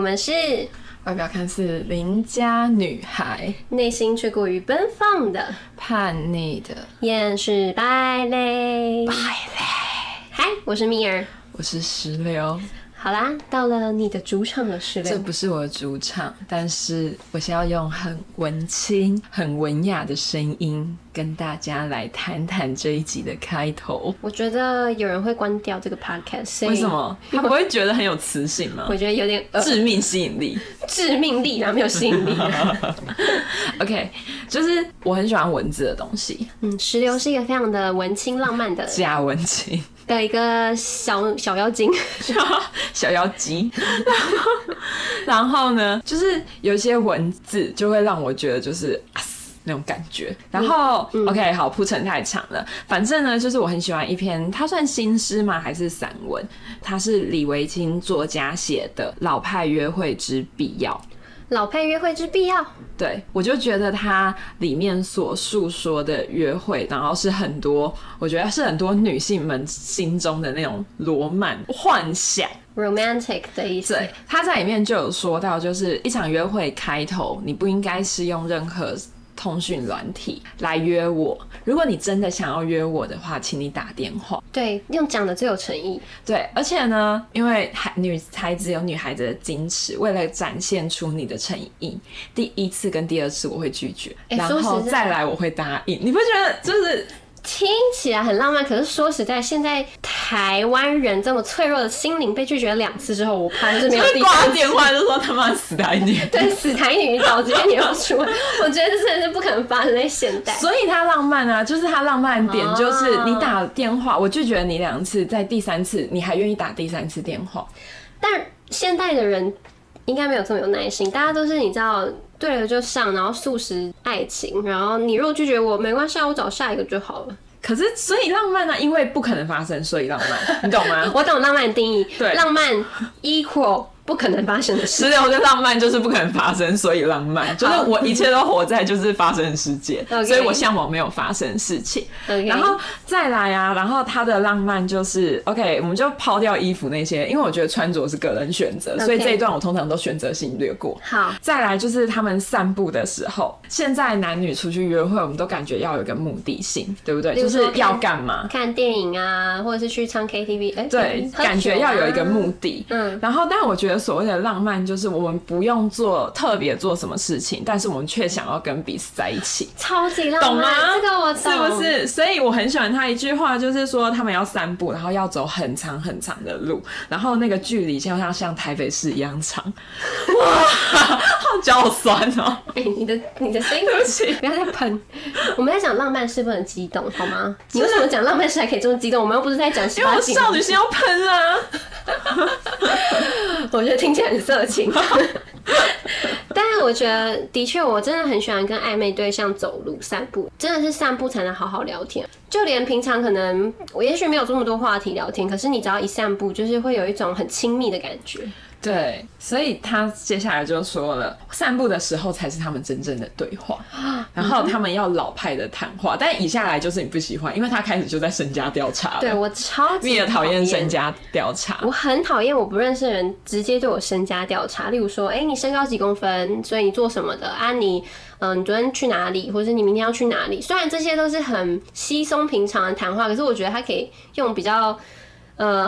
我们是外表看似邻家女孩，内心却过于奔放的叛逆的厌世败类。嗨，我是Mir，我是石榴。好啦，到了你的主场了，石榴。这不是我的主场，但是我是要用很文青、很文雅的声音跟大家来谈谈这一集的开头。我觉得有人会关掉这个 podcast， 为什么？他不会觉得很有磁性吗？我觉得有点致命吸引力，致命力哪没有吸引力啊？OK， 就是我很喜欢文字的东西。嗯，石榴是一个非常的文青、浪漫的假文青。的一个小妖精小妖精然后呢就是有些文字就会让我觉得就是那种感觉，然后、OK 好，铺陈太长了，反正呢就是我很喜欢一篇，它算新诗吗还是散文，它是李维菁作家写的《老派约会之必要》。老派约会之必要，对，我就觉得它里面所述说的约会，然后是很多，我觉得是很多女性们心中的那种罗曼幻想 Romantic 的意思。对，它在里面就有说到，就是一场约会开头你不应该是用任何通讯软体来约我，如果你真的想要约我的话，请你打电话。对，用讲的最有诚意。对，而且呢，因为女孩子有女孩子的矜持，为了展现出你的诚意，第一次跟第二次我会拒绝，然后再来我会答应。你不觉得就是听起来很浪漫，可是说实在，现在台湾人这么脆弱的心灵被拒绝两次之后，我怕就是没有第三次。电话就说他妈死台女，对，死台女早几天你要出来，我觉得这真的是不可能发生在现代。所以他浪漫啊，就是他浪漫点就是你打电话，我拒绝你两次，在第三次你还愿意打第三次电话。但现代的人应该没有这么有耐心，大家都是你知道。对了就上，然后速食爱情，然后你如果拒绝我没关系，我找下一个就好了。可是所以浪漫啊，因为不可能发生，所以浪漫，你懂吗？我懂浪漫的定义，对，浪漫 equal 不可能发生的事。16的浪漫就是不可能发生，所以浪漫，就是我一切都活在就是发生的世界，所以我向往没有发生事情。Okay. 然后再来啊，然后他的浪漫就是 OK， 我们就抛掉衣服那些，因为我觉得穿着是个人选择， okay. 所以这一段我通常都选择性略过。好，再来就是他们散步的时候，现在男女出去约会，我们都感觉要有一个目的性，对不对？就是要干嘛？看电影啊，或者是去唱 KTV， 哎、欸，对、啊，感觉要有一个目的。嗯，然后但我觉得。所谓的浪漫就是我们不用做特别做什么事情，但是我们却想要跟彼此在一起，超级浪漫，懂吗？这个我懂，是不是？所以我很喜欢他一句话，就是说他们要散步，然后要走很长很长的路，然后那个距离像台北市一样长，哇，好脚酸哦！哎、欸，你的声音，对不起，不要再喷。我们在讲浪漫是不能激动，好吗？你为什么讲浪漫是还可以这么激动？我们又不是在讲18禁，因为我少女心要喷啊！我觉得听起来很色情但是我觉得的确我真的很喜欢跟暧昧对象走路散步，真的是散步才能好好聊天，就连平常可能我也许没有这么多话题聊天，可是你只要一散步就是会有一种很亲密的感觉。对，所以他接下来就说了，散步的时候才是他们真正的对话，然后他们要老派的谈话，但以下来就是你不喜欢，因为他开始就在身家调查了。对，我超级讨厌身家调查，我很讨厌我不认识的人直接对我身家调查，例如说，哎、欸，你身高几公分，所以你做什么的啊？你昨天去哪里，或者你明天要去哪里？虽然这些都是很稀松平常的谈话，可是我觉得他可以用比较。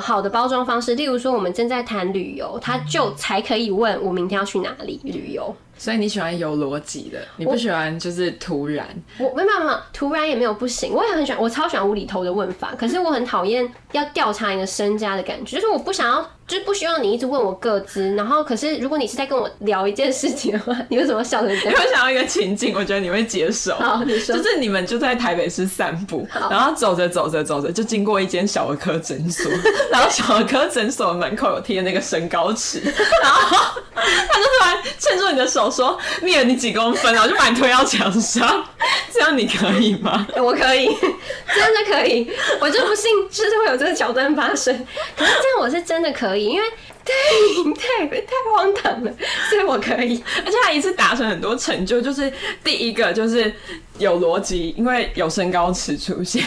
好的包装方式，例如说我们正在谈旅游，他就才可以问我明天要去哪里旅游。所以你喜欢有逻辑的，你不喜欢就是突然。我没有，突然也没有不行。我也很喜欢，我超喜欢无厘头的问法，可是我很讨厌要调查你的身家的感觉，就是我不想要，就是不希望你一直问我个资。然后，可是如果你是在跟我聊一件事情的话，你为什么笑成这样？因为想要一个情境，我觉得你会接受。好，你说，就是你们就在台北市散步，然后走着就经过一间小儿科诊所，然后小儿科诊所门口有贴那个身高尺，然后他就突然牵住你的手。说Mir你几公分啊，我就把你推到墙上，这样你可以吗？我可以，这样就可以。我就不信就是会有这个桥段发生，可是这样我是真的可以，因为太荒唐了，所以我可以。而且他一次达成很多成就，就是第一个就是有逻辑，因为有身高尺出现，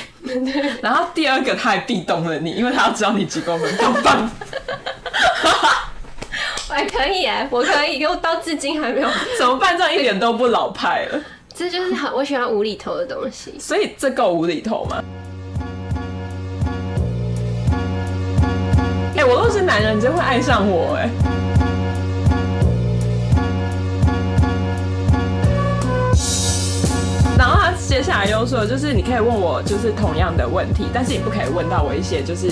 然后第二个他还壁咚了你，因为他要知道你几公分，棒棒。哎，可以哎，我可以，又到至今还没有怎么办？这样一点都不老派了。这就是很我喜欢无厘头的东西。所以这够无厘头吗？哎、欸，我都是男人，你真会爱上我哎、欸。然后他接下来又说，就是你可以问我就是同样的问题，但是你不可以问到我一些就是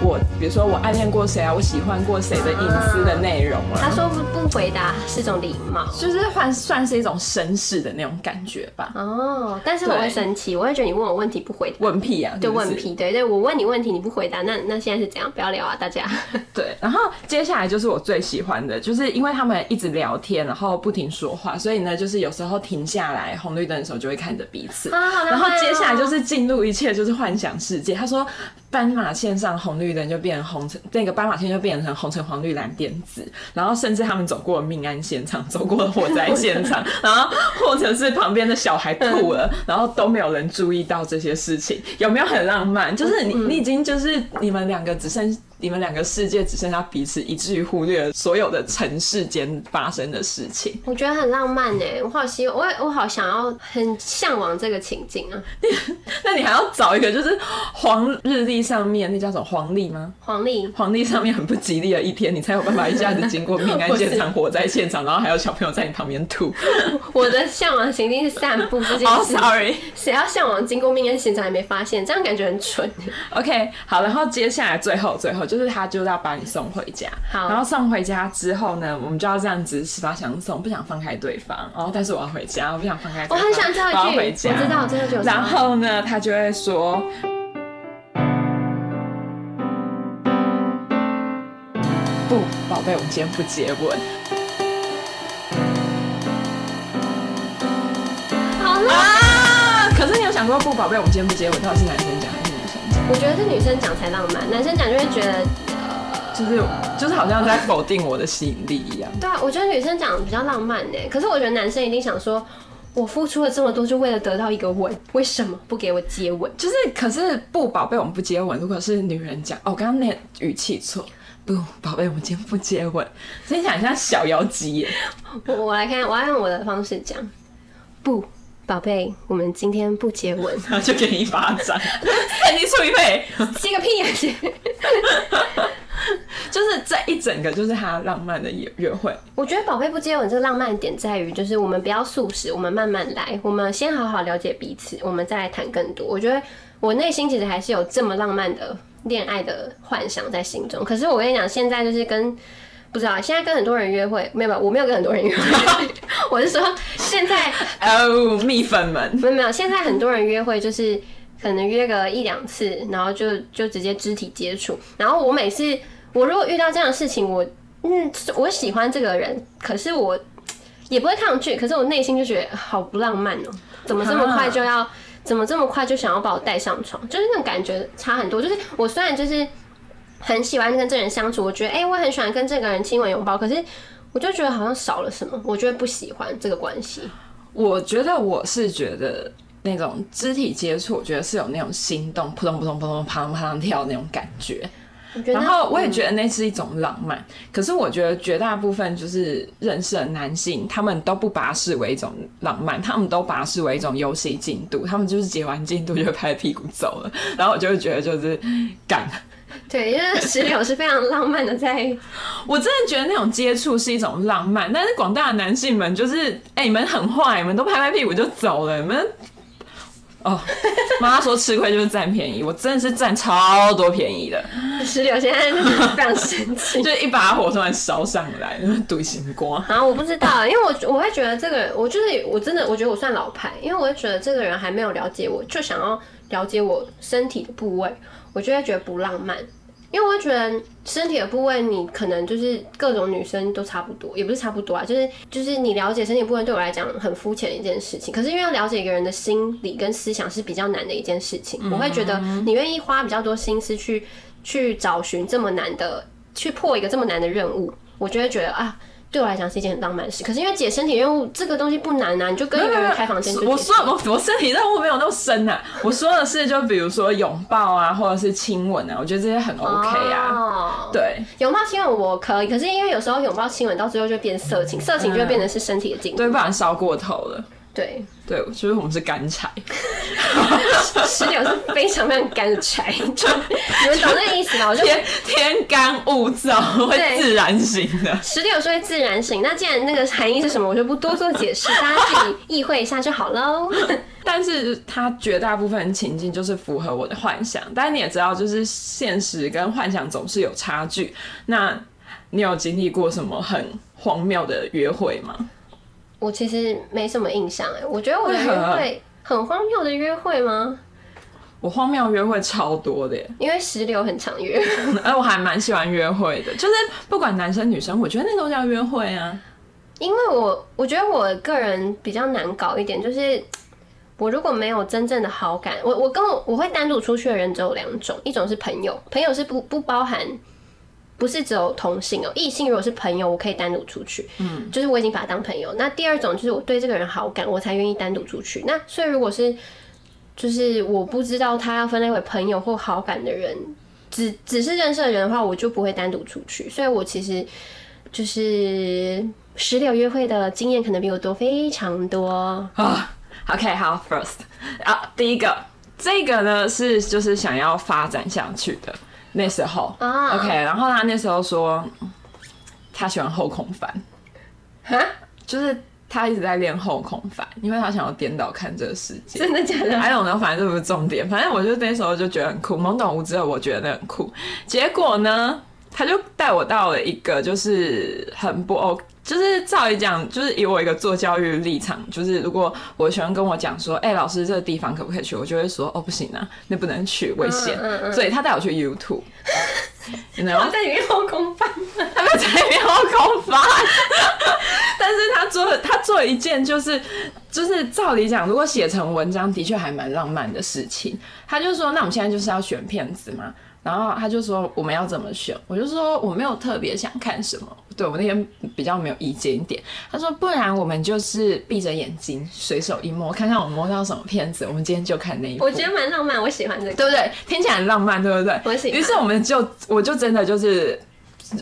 我比如说我暗恋过谁啊，我喜欢过谁的隐私的内容啊。他说不回答是种礼貌，就是算是一种绅士的那种感觉吧。哦，但是我会生气，我会觉得你问我问题不回答，问屁啊，对，问屁，对对，我问你问题你不回答，那现在是怎样？不要聊啊，大家。对，然后接下来就是我最喜欢的，就是因为他们一直聊天，然后不停说话，所以呢，就是有时候停下来红绿灯的时候就会看着彼此、啊，然后接下来就是进入一切就是幻想世界。他说，斑马线上红绿灯就变成红橙，那个斑马线就变成红橙黄绿蓝靛紫，然后甚至他们走过了命案现场，走过了火灾现场，然后或者是旁边的小孩吐了、嗯，然后都没有人注意到这些事情，有没有很浪漫？就是你已经就是你们两个世界只剩下彼此，以至于忽略了所有的城市间发生的事情。我觉得很浪漫耶，我好希望，我好想要，很向往这个情景啊。那你还要找一个就是黄日历上面，那叫什么黄历吗？黄历上面很不吉利的一天，你才有办法一下子经过命案现场、火灾现场，然后还有小朋友在你旁边吐。我的向往情境是散步，不仅是。Oh sorry， 谁要向往经过命案现场还没发现？这样感觉很蠢。OK， 好，然后接下来最后。就是他就要把你送回家，然后送回家之后呢，我们就要这样子十八相送，不想放开对方。哦，但是我要回家，我不想放开对方。我很想知道一句，我知道这个句。然后呢，他就会说，不，宝贝，我们今天不接吻。好了、啊，可是你有想过，不，宝贝，我们今天不接吻，到底是男生讲？我觉得是女生讲才浪漫，男生讲就会觉得，就是好像在否定我的吸引力一样。对啊，我觉得女生讲比较浪漫耶，可是我觉得男生一定想说，我付出了这么多，就为了得到一个吻，为什么不给我接吻？就是，可是不，宝贝，我们不接吻。如果是女人讲，哦，我刚刚那语气错。不，宝贝，我们今天不接吻。你想一下，小妖姬耶。我来看，我要用我的方式讲，不。宝贝，我们今天不接吻，然后就给你一巴掌，你出一倍，接个屁啊！接，就是这一整个就是他浪漫的约会。我觉得宝贝不接吻这个浪漫点在于，就是我们不要速食，我们慢慢来，我们先好好了解彼此，我们再来谈更多。我觉得我内心其实还是有这么浪漫的恋爱的幻想在心中，可是我跟你讲，现在就是不知道，现在跟很多人约会，没有吧？我没有跟很多人约会，我是说现在哦，蜜粉们，没有，现在很多人约会就是可能约个一两次，然后就直接肢体接触。然后我如果遇到这样的事情，我喜欢这个人，可是我也不会抗拒，可是我内心就觉得好不浪漫哦，怎么这么快就想要把我带上床？就是那种感觉差很多。就是我虽然就是。很喜欢跟这人相处，我觉得我很喜欢跟这个人亲吻拥抱，可是我就觉得好像少了什么，我觉得不喜欢这个关系。我是觉得那种肢体接触，我觉得是有那种心动，扑通扑通扑通啪啷啪啷跳的那种感觉。然后我也觉得那是一种浪漫，可是我觉得绝大部分就是认识的男性，他们都不把它视为一种浪漫，他们都把它视为一种游戏进度，他们就是结完进度就拍屁股走了。然后我就会觉得就是干。对，因为石榴是非常浪漫的在我真的觉得那种接触是一种浪漫，但是广大的男性们就是你们很坏，你们都拍屁股就走了，你们妈说吃亏就是占便宜，我真的是占超多便宜的。石榴现在就是非常生气，就一把火突然烧上来，毒心瓜。然后我不知道，因为我会觉得这个人，我觉得我算老派，因为我会觉得这个人还没有了解我，就想要了解我身体的部位，我就会觉得不浪漫。因为我觉得身体的部位，你可能就是各种女生都差不多，也不是差不多啊，就是你了解身体部位对我来讲很肤浅的一件事情。可是因为要了解一个人的心理跟思想是比较难的一件事情，我会觉得你愿意花比较多心思去找寻这么难的，去破一个这么难的任务，我就会觉得啊，对我来讲是一件很浪漫的事。可是因为解身体任务这个东西不难啊，你就跟一个人开房间就解决。我身体任务没有那么深啊，我说的是就比如说拥抱啊，或者是亲吻啊，我觉得这些很 OK 啊。哦、对，拥抱亲吻我可以，可是因为有时候拥抱亲吻到最后就变色情，色情就会变成是身体的禁忌、嗯，对，不然烧过头了。对对，就是我们是干柴，石榴是非常非常干的柴，你们懂那个意思吗？我就天干物燥，会自然醒的。石榴是会自然醒，那既然那个含义是什么，我就不多做解释，大家自己意会一下就好喽。但是它绝大部分情境就是符合我的幻想，但你也知道，就是现实跟幻想总是有差距。那你有经历过什么很荒谬的约会吗？我其实没什么印象哎，我觉得我的约会很荒谬的约会吗？我荒谬约会超多的耶，因为石榴很常约，而我还蛮喜欢约会的，就是不管男生女生，我觉得那都叫约会啊。因为我觉得我个人比较难搞一点，就是我如果没有真正的好感，我会单独出去的人只有两种，一种是朋友，朋友是不包含。不是只有同性哦，异性如果是朋友，我可以单独出去，嗯，就是我已经把他当朋友。那第二种就是我对这个人好感，我才愿意单独出去。那所以如果是就是我不知道他要分类为朋友或好感的人，只是认识的人的话，我就不会单独出去。所以我其实就是石榴约会的经验可能比我多非常多啊。OK， 好 ，First 啊，第一个这个呢是就是想要发展下去的。那时候、oh.，OK， 然后他那时候说他喜欢后空翻，哈，就是他一直在练后空翻，因为他想要颠倒看这个世界。真的假的 ？I don't know， 反正这不是重点。反正我就那时候就觉得很酷，懵懂无知的我觉得很酷。结果呢，他就带我到了一个就是很不 OK， 就是照理讲，就是以我一个做教育立场，就是如果我学生跟我讲说，哎、欸，老师这个地方可不可以去，我就会说，哦，不行啊，那不能去，危险。所以他带我去 U2， 然后在里面后空翻，他没有在里面后空翻，但是他做了一件就是照理讲，如果写成文章，的确还蛮浪漫的事情。他就说，那我们现在就是要选片子嘛。然后他就说我们要怎么选，我就说我没有特别想看什么，对我那天比较没有意见一点。他说不然我们就是闭着眼睛随手一摸，看看我摸到什么片子，我们今天就看那一部。我觉得蛮浪漫，我喜欢这个，对不对？听起来很浪漫，对不对？我喜欢。于是我就真的就是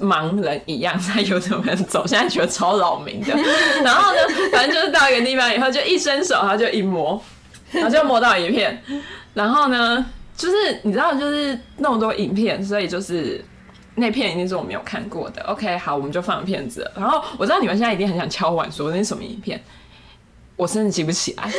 盲人一样在 YouTube 走，现在觉得超扰民的。然后呢，反正就是到一个地方以后，就一伸手，他就一摸，然后就摸到一片，然后呢。就是你知道，就是那么多影片，所以就是那片一定是我没有看过的。OK， 好，我们就放片子了。然后我知道你们现在一定很想敲碗说那是什么影片，我真的记不起来，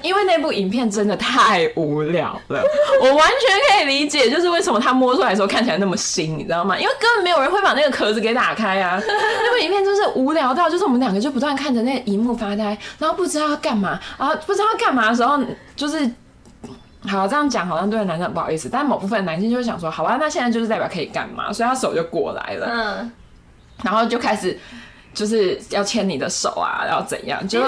因为那部影片真的太无聊了。我完全可以理解，就是为什么他摸出来的时候看起来那么新，你知道吗？因为根本没有人会把那个壳子给打开啊。那部影片就是无聊到，就是我们两个就不断看着那个荧幕发呆，然后不知道要干嘛，然后不知道要干嘛的时候，就是。好，这样讲好像对男生不好意思，但某部分男性就会想说，好吧，那现在就是代表可以干嘛，所以他手就过来了，嗯，然后就开始就是要牵你的手啊，然后怎样，就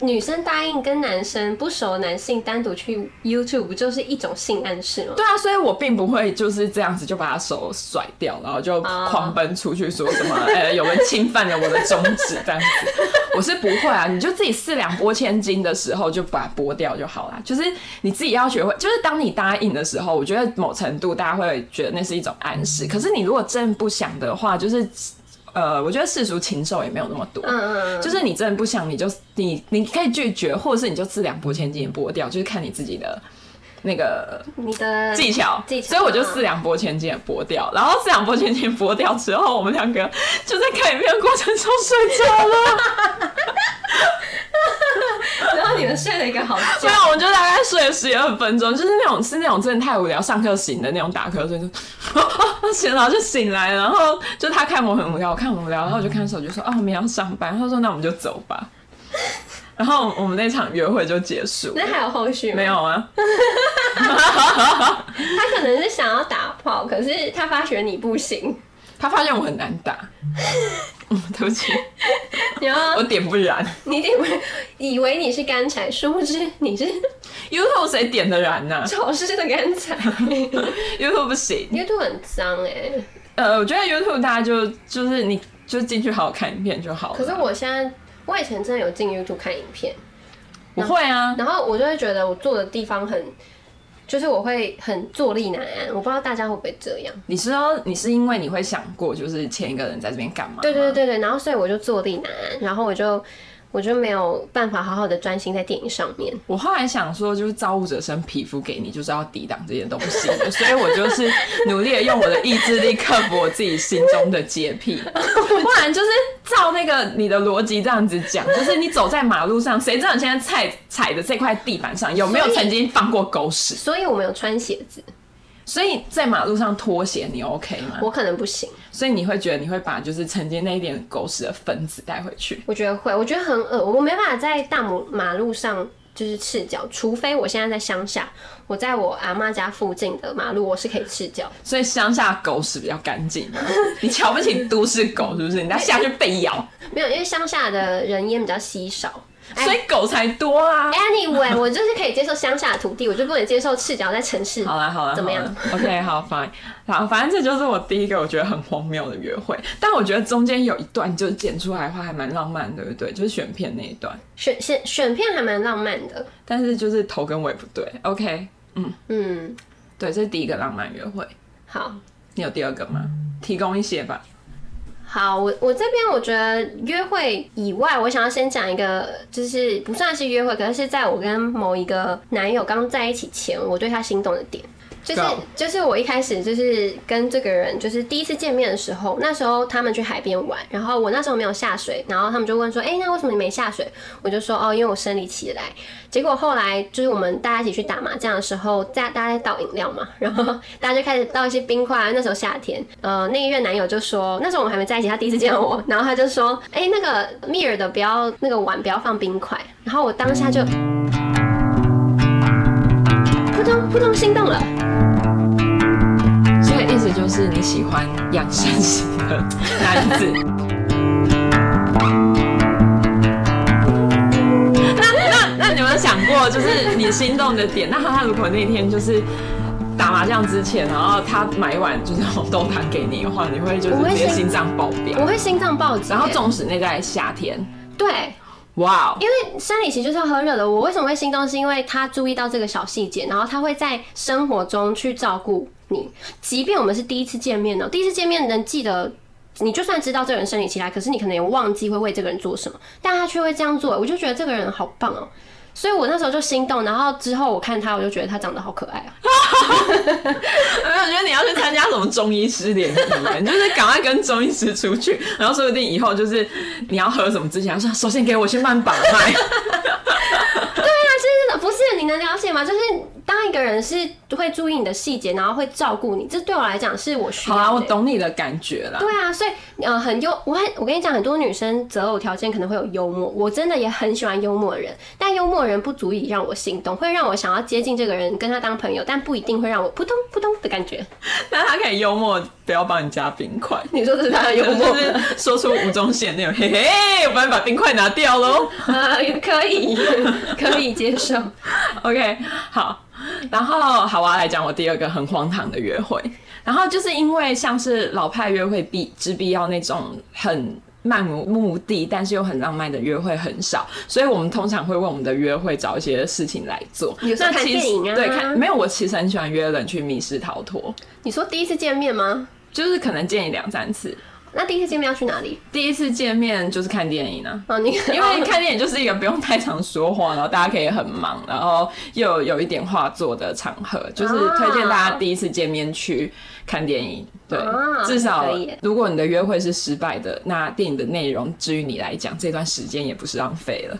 女生答应跟男生不熟的男性单独去 YouTube 不就是一种性暗示吗？对啊，所以我并不会就是这样子就把他手甩掉，然后就狂奔出去说什么有人侵犯了我的中指这样子，我是不会啊。你就自己四两拨千斤的时候就把它拨掉就好啦，就是你自己要学会，就是当你答应的时候，我觉得某程度大家会觉得那是一种暗示，可是你如果真不想的话，就是我觉得世俗禽兽也没有那么多，就是你真的不想，你可以拒绝，或者是你就自两拨千斤拨掉，就是看你自己的那个技巧，所以我就四两拨千斤拨掉，然后四两拨千斤拨掉之后，我们两个就在看影片的过程中睡觉了。然后你们睡了一个好觉，没有，我们就大概睡了12分钟，就是那种真的太无聊，上课醒的那种打瞌睡，就醒了就醒来，然后就他看我很无聊，我看我无聊，然后我就看手机说啊，我们要上班，他说那我们就走吧，然后我们那场约会就结束。那还有后续吗？没有啊。他可能是想要打炮，可是他发觉你不行。他发现我很难打，对不起，我点不燃。你点不燃，以为你是干柴，殊不知你是 YouTube 谁点得燃啊？潮湿的干柴。YouTube 不行，YouTube 很脏哎。我觉得 YouTube 大家就是你就进去好好看影片就好了。可是我现在，我以前真的有进 YouTube 看影片，我会啊，然后我就会觉得我做的地方很，就是我会很坐立难安，我不知道大家会不会这样。你是说你是因为你会想过，就是前一个人在这边干嘛？对对对对，然后所以我就坐立难安，然后我就没有办法好好的专心在电影上面。我后来想说，就是造物者生皮肤给你，就是要抵挡这些东西的，所以我就是努力的用我的意志力克服我自己心中的洁癖。不然就是照那个你的逻辑这样子讲，就是你走在马路上，谁知道你现在踩的这块地板上有没有曾经放过狗屎？所以我没有穿鞋子。所以在马路上拖鞋你 OK 吗？我可能不行。所以你会觉得你会把就是曾经那一点狗屎的分子带回去？我觉得会，我觉得很恶，我没办法在大马路上就是赤脚，除非我现在在乡下，我在我阿嬷家附近的马路我是可以赤脚。所以乡下狗屎比较干净。你瞧不起都市狗是不是？你要下去被咬？没有，因为乡下的人烟比较稀少。所以狗才多啊 ！Anyway， 我就是可以接受乡下的土地，我就不能接受赤脚在城市。好啦好啦，怎么样 ？OK， 好 ，Fine。好，反正这就是我第一个我觉得很荒谬的约会。但我觉得中间有一段就是剪出来的话还蛮浪漫，对不对？就是选片那一段，选片还蛮浪漫的。但是就是头跟尾不对。OK， 嗯，对，这是第一个浪漫约会。好，你有第二个吗？提供一些吧。好，我这边我觉得约会以外，我想要先讲一个，就是不算是约会，可是在我跟某一个男友刚在一起前，我对他心动的点，就是我一开始就是跟这个人就是第一次见面的时候，那时候他们去海边玩，然后我那时候没有下水，然后他们就问说，那为什么你没下水？我就说哦，因为我生理期来。结果后来就是我们大家一起去打麻将的时候，大家在倒饮料嘛，然后大家就开始倒一些冰块。那时候夏天，那一任男友就说，那时候我们还没在一起，他第一次见我，然后他就说，那个 Mir 的不要那个碗不要放冰块。然后我当下就扑通扑通心动了。所以意思就是你喜欢养生型的男子。想过就是你心动的点，那他如果那天就是打麻将之前，然后他买一碗就是红豆汤给你的话，你会就是直接心脏爆表？我会心脏爆击。然后纵使那在夏天，对，哇、wow ，因为生理期就是要喝热的。我为什么会心动？是因为他注意到这个小细节，然后他会在生活中去照顾你，即便我们是第一次见面呢，第一次见面能记得。你就算知道这个人生理期来，可是你可能也忘记会为这个人做什么，但他却会这样做，我就觉得这个人好棒哦。所以我那时候就心动，然后之后我看他，我就觉得他长得好可爱啊。我觉得你要去参加什么中医师联谊，你就是赶快跟中医师出去，然后说不定以后就是你要喝什么之前，他说首先给我先慢把脉。不是，你能了解吗？就是当一个人是会注意你的细节，然后会照顾你，这对我来讲是我需要的。好啊，我懂你的感觉啦。对啊，所以我跟你讲，很多女生择偶条件可能会有幽默，我真的也很喜欢幽默的人，但幽默的人不足以让我心动，会让我想要接近这个人，跟他当朋友，但不一定会让我扑通扑通的感觉。那他可以幽默，不要帮你加冰块。你说这是他的幽默，就是说出无中线那种，嘿嘿，我帮你把冰块拿掉喽。可以接受。OK， 好，然后好，我要来讲我第二个很荒唐的约会。然后就是因为像是老派约会之必要那种很漫无目的但是又很浪漫的约会很少，所以我们通常会为我们的约会找一些事情来做。有时候看电影啊，对，没有，我其实很喜欢约人去密室逃脱。你说第一次见面吗？就是可能见你2-3次。那第一次见面要去哪里？第一次见面就是看电影啊，因为看电影就是一个不用太常说话，然后大家可以很忙，然后又有一点话做的场合，就是推荐大家第一次见面去看电影。对，至少如果你的约会是失败的，那电影的内容至于你来讲，这段时间也不是浪费了。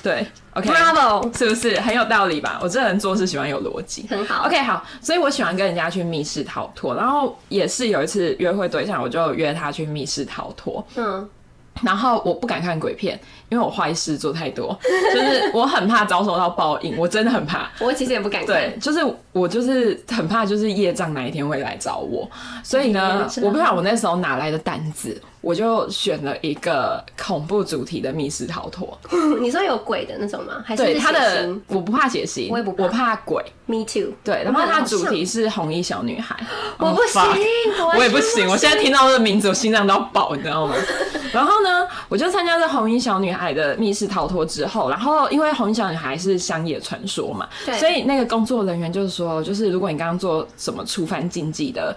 对 ，OK， Bravo， 是不是很有道理吧？我这人做事喜欢有逻辑，很好。OK， 好，所以我喜欢跟人家去密室逃脱，然后也是有一次约会对象，我就约他去密室逃脱。嗯，然后我不敢看鬼片，因为我坏事做太多，就是我很怕遭受到报应，我真的很怕。我其实也不敢看，对，就是我就是很怕，就是业障哪一天会来找我。所以呢，我不知道我那时候哪来的胆子，我就选了一个恐怖主题的密室逃脱。你说有鬼的那种吗？还是对他的，我不怕血腥，我也不怕，我怕鬼。Me too。对，然后它主题是红衣小女孩。我不行，我也不行，我现在听到这个名字，我心脏都要爆，你知道吗？然后呢，我就参加这红衣小女孩的密室逃脱之后，然后因为红衣小女孩是乡野传说嘛，所以那个工作人员就是说，就是如果你刚刚做什么触犯禁忌的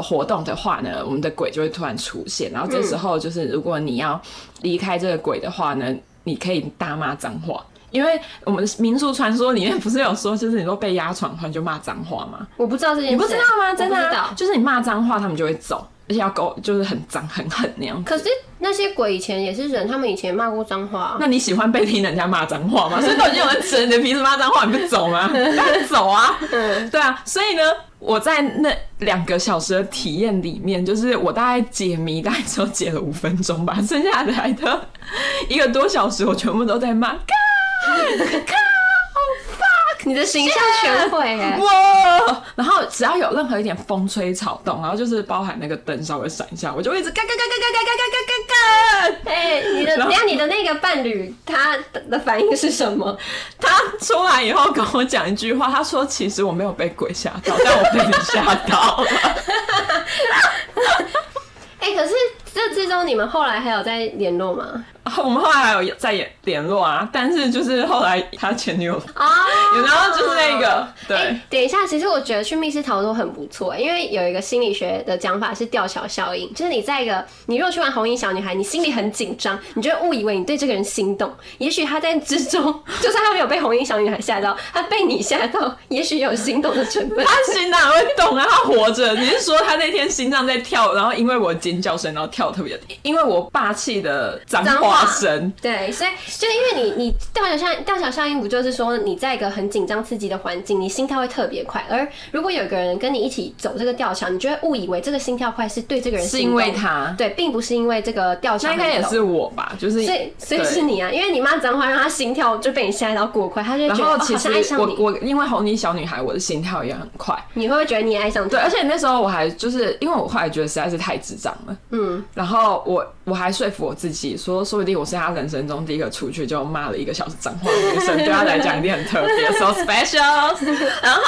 活动的话呢，我们的鬼就会突然出现，然后这时候就是如果你要离开这个鬼的话呢，你可以大骂脏话。因为我们民俗传说里面不是有说，就是你说被压床的话就骂脏话吗？我不知道这件事，你不知道吗？真的、啊，就是你骂脏话，他们就会走，而且要勾，就是很脏很狠那样子。可是那些鬼以前也是人，他们以前骂过脏话、啊。那你喜欢被听人家骂脏话吗？所以都已经有人指你，你凭什么骂脏话？你不走吗？当然走啊！对啊，所以呢，我在那2个小时的体验里面，就是我大概解谜，大概只有解了5分钟吧，剩下来的1个多小时，我全部都在骂。你的形象全毁哎！哇！然后只要有任何一点风吹草动，然后就是包含那个灯稍微闪一下，我就一直干！哎，你的那个伴侣他的反应是什么？他出来以后跟我讲一句话，他说：“其实我没有被鬼吓到，但我被你吓到了。”哎、欸，可是这之中你们后来还有在联络吗？我们后来还有在联络啊，但是就是后来他前女友有然后就是那个对、欸。等一下，其实我觉得去密室逃脱很不错，因为有一个心理学的讲法是吊桥效应，就是你在一个你如果去玩红衣小女孩，你心里很紧张，你就会误以为你对这个人心动，也许他在之中，就算他没有被红衣小女孩吓到，他被你吓到，也许有心动的成分。他心哪会动啊？他活着。你是说他那天心脏在跳，然后因为我尖叫声，然后跳特别，因为我霸气的脏话。对，所以就因为你吊桥效应不就是说你在一个很紧张刺激的环境，你心跳会特别快，而如果有一个人跟你一起走这个吊桥，你就会误以为这个心跳快是对这个人是因为他，对，并不是因为这个吊桥。那应该也是我吧，就是所以是你啊，因为你骂脏话让他心跳就被你吓到过快，他就会觉得其实、哦、好像爱上你。我因为红衣小女孩，我的心跳也很快。你会不会觉得你也爱上他？对，而且那时候我还就是因为我后来觉得实在是太智障了，嗯，然后我还说服我自己说。我是他人生中第一个出去就骂了1个小时脏话的女生，对他来讲一定很特别，so special 。然后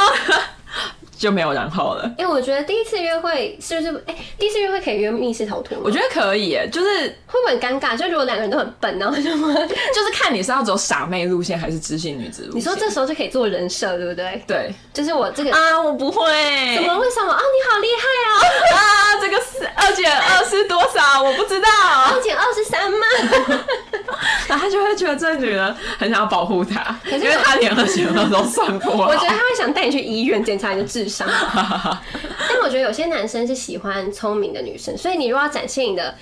就没有然后了。哎、欸，我觉得第一次约会是不是？哎、欸，第一次约会可以约密室逃脱吗？我觉得可以、欸，就是会不会很尴尬？就如果2个人都很笨，然后就是看你是要走傻妹路线还是知性女子路线。你说这时候就可以做人设，对不对？对，就是我这个啊，我不会，怎么为什么啊？你好厉害啊！啊，这个2减2是多少？我不知道，2减2是3吗？然后他就会觉得这女人很想要保护他，因为他连2减2都算不好。我觉得他会想带你去医院检查你的智商。但我觉得有些男生是喜欢聪明的女生，所以你如果要展现你的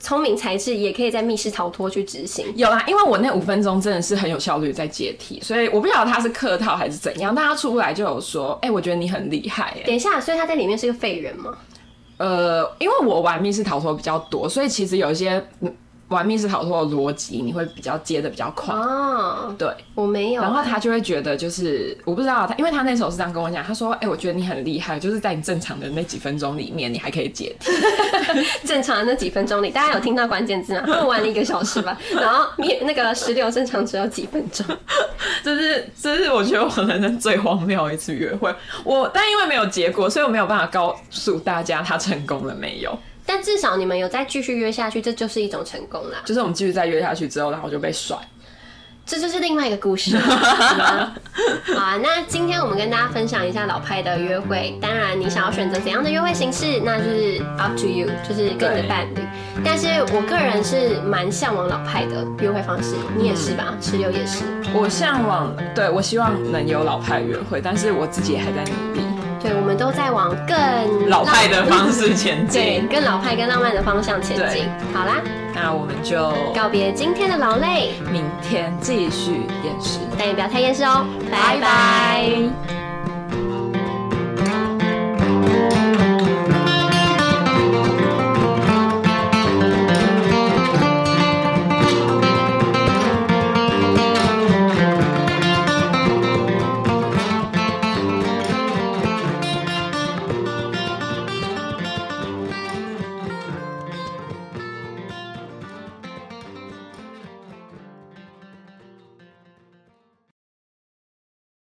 聪明才智，也可以在密室逃脱去执行。有啦，因为我那5分钟真的是很有效率在解题，所以我不晓得他是客套还是怎样，但他出来就有说：“哎、欸，我觉得你很厉害、欸。”等一下，所以他在里面是个废人吗？因为我玩密室逃脱比较多，所以其实有一些玩密室逃脱的逻辑你会比较接的比较快哦。对，我没有、欸。然后他就会觉得就是我不知道他，因为他那时候是这样跟我讲，他说：“哎、欸，我觉得你很厉害，就是在你正常的那几分钟里面，你还可以解题。正常的那几分钟里，大家有听到关键字吗？他们玩了1个小时吧，然后那个16正常只有几分钟，这是我觉得我人生最荒谬的一次约会。但因为没有结果，所以我没有办法告诉大家他成功了没有。”但至少你们有再继续约下去，这就是一种成功啦。就是我们继续再约下去之后，然后就被甩，这就是另外一个故事。好啊，那今天我们跟大家分享一下老派的约会。当然，你想要选择怎样的约会形式，那是 up to you， 就是跟你的伴侣。但是我个人是蛮向往老派的约会方式，你也是吧？石榴也是。我向往，对，我希望能有老派约会，但是我自己还在努力。对，我们都在往更老派的方式前进，对，更老派、更浪漫的方向前进。好啦，那我们就告别今天的劳累，明天继续厌世，但也不要太厌世哦。拜拜。